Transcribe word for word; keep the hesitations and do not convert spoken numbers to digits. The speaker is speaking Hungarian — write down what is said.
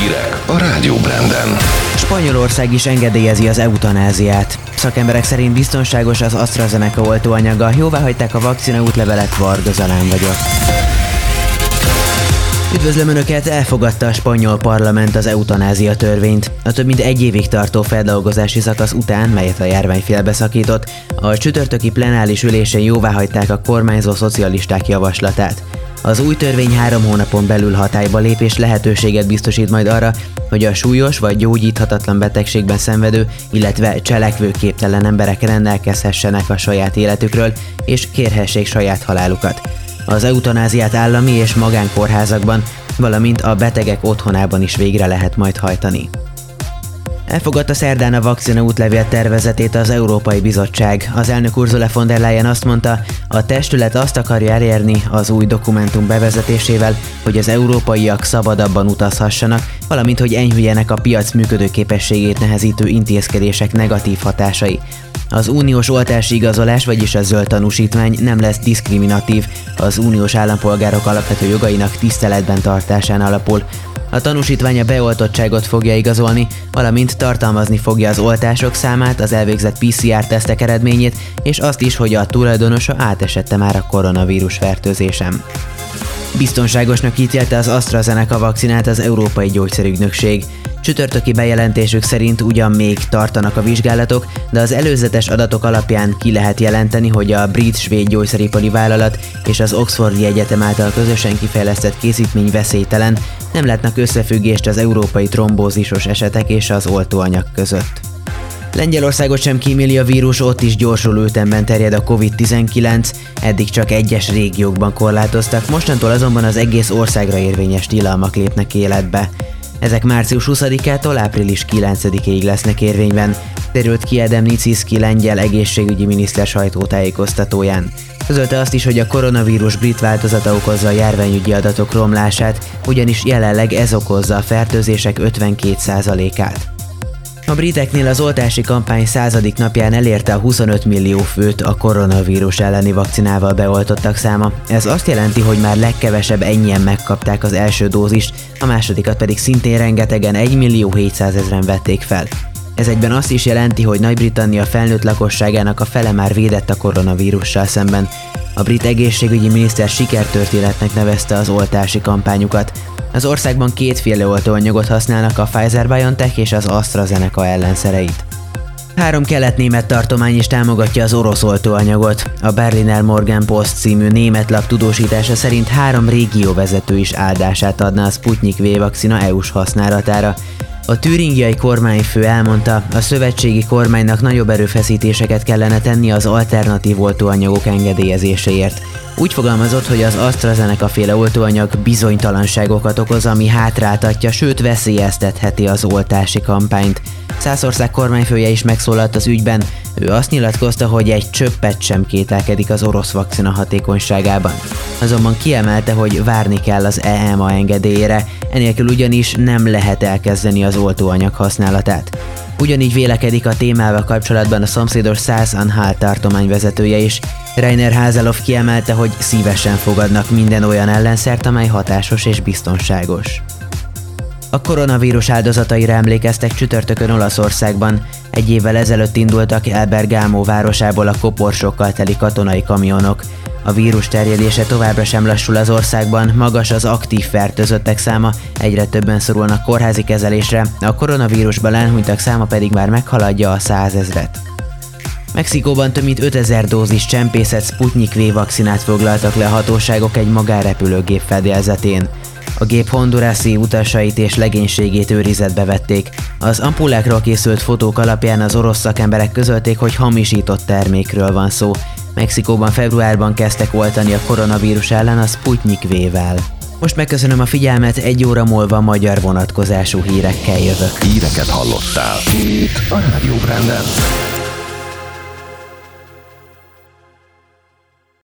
Hírek a Rádió Branden. Spanyolország is engedélyezi az eutanáziát. Szakemberek szerint biztonságos az AstraZeneca oltóanyaga. Jóváhagyták a vakcina útlevelet, Vargo Zalán vagyok. Üdvözlöm Önöket! Elfogadta a spanyol parlament az eutanázia törvényt. A több mint egy évig tartó feldolgozási szakasz után, melyet a járvány félbeszakított, a csütörtöki plenáris ülésen jóváhagyták a kormányzó szocialisták javaslatát. Az új törvény három hónapon belül hatályba lép és lehetőséget biztosít majd arra, hogy a súlyos vagy gyógyíthatatlan betegségben szenvedő, illetve cselekvőképtelen emberek rendelkezhessenek a saját életükről és kérhessék saját halálukat. Az eutanáziát állami és magánkórházakban, valamint a betegek otthonában is végre lehet majd hajtani. Elfogadta szerdán a vakcina útlevél tervezetét az Európai Bizottság. Az elnök Ursula von der Leyen azt mondta, a testület azt akarja elérni az új dokumentum bevezetésével, hogy az európaiak szabadabban utazhassanak, valamint hogy enyhüljenek a piac működőképességét nehezítő intézkedések negatív hatásai. Az uniós oltási igazolás, vagyis a zöld tanúsítvány nem lesz diszkriminatív, az uniós állampolgárok alapvető jogainak tiszteletben tartásán alapul. A tanúsítvány a beoltottságot fogja igazolni, valamint tartalmazni fogja az oltások számát, az elvégzett pé cé er-tesztek eredményét, és azt is, hogy a tulajdonosa átesette már a koronavírus fertőzésen. Biztonságosnak ítélte az AstraZeneca vakcinát az Európai Gyógyszerügynökség. Csütörtöki bejelentésük szerint ugyan még tartanak a vizsgálatok, de az előzetes adatok alapján ki lehet jelenteni, hogy a brit-svéd gyógyszeripari vállalat és az Oxfordi Egyetem által közösen kifejlesztett készítmény veszélytelen, nem látnak összefüggést az európai trombózisos esetek és az oltóanyag között. Lengyelországot sem kíméli a vírus, ott is gyorsuló ütemben terjed a kovid tizenkilenc, eddig csak egyes régiókban korlátoztak, mostantól azonban az egész országra érvényes tilalmak lépnek életbe. Ezek március huszadikától április kilencedikéig lesznek érvényben, derült ki Adam Niciski lengyel egészségügyi miniszter sajtótájékoztatóján. Közölte azt is, hogy a koronavírus brit változata okozza a járványügyi adatok romlását, ugyanis jelenleg ez okozza a fertőzések ötvenkét százalékát. A briteknél az oltási kampány századik napján elérte a huszonöt millió főt a koronavírus elleni vakcinával beoltottak száma. Ez azt jelenti, hogy már legkevesebb ennyien megkapták az első dózist, a másodikat pedig szintén rengetegen egymillió-hétszázezren vették fel. Ez egyben azt is jelenti, hogy Nagy-Britannia felnőtt lakosságának a fele már védett a koronavírussal szemben. A brit egészségügyi miniszter sikertörténetnek nevezte az oltási kampányukat. Az országban kétféle oltóanyagot használnak, a Pfizer-BioNTech és az AstraZeneca ellenszereit. Három kelet-német tartomány is támogatja az orosz oltóanyagot. A Berliner Morgan Post című német lap tudósítása szerint három régióvezető is áldását adna a Sputnik V vakcina é u-s használatára. A türingiai kormányfő elmondta, a szövetségi kormánynak nagyobb erőfeszítéseket kellene tenni az alternatív oltóanyagok engedélyezéséért. Úgy fogalmazott, hogy az AstraZeneca-féle oltóanyag bizonytalanságokat okoz, ami hátráltatja, sőt veszélyeztetheti az oltási kampányt. Szászország kormányfője is megszólalt az ügyben, ő azt nyilatkozta, hogy egy csöppet sem kételkedik az orosz vakcina hatékonyságában. Azonban kiemelte, hogy várni kell az e em á engedélyére, enélkül ugyanis nem lehet elkezdeni az oltóanyag használatát. Ugyanígy vélekedik a témával kapcsolatban a szomszédos Szász-Anhalt tartomány vezetője is. Reiner Haseloff kiemelte, hogy szívesen fogadnak minden olyan ellenszert, amely hatásos és biztonságos. A koronavírus áldozataira emlékeztek csütörtökön Olaszországban. Egy évvel ezelőtt indultak el Bergamo városából a koporsokkal teli katonai kamionok. A vírus terjedése továbbra sem lassul az országban, magas az aktív fertőzöttek száma, egyre többen szorulnak kórházi kezelésre, a koronavírusban elhunytak száma pedig már meghaladja a százezret. Mexikóban több mint ötezer dózis csempészett Sputnik V vakcinát foglaltak le a hatóságok egy magánrepülőgép fedélzetén. A gép hondurászi utasait és legénységét őrizetbe vették. Az ampullákról készült fotók alapján az orosz szakemberek közölték, hogy hamisított termékről van szó. Mexikóban februárban kezdtek oltani a koronavírus ellen a Sputnik V-vel. Most megköszönöm a figyelmet, egy óra múlva magyar vonatkozású hírekkel jövök. Híreket hallottál. Itt a Rádió Branden.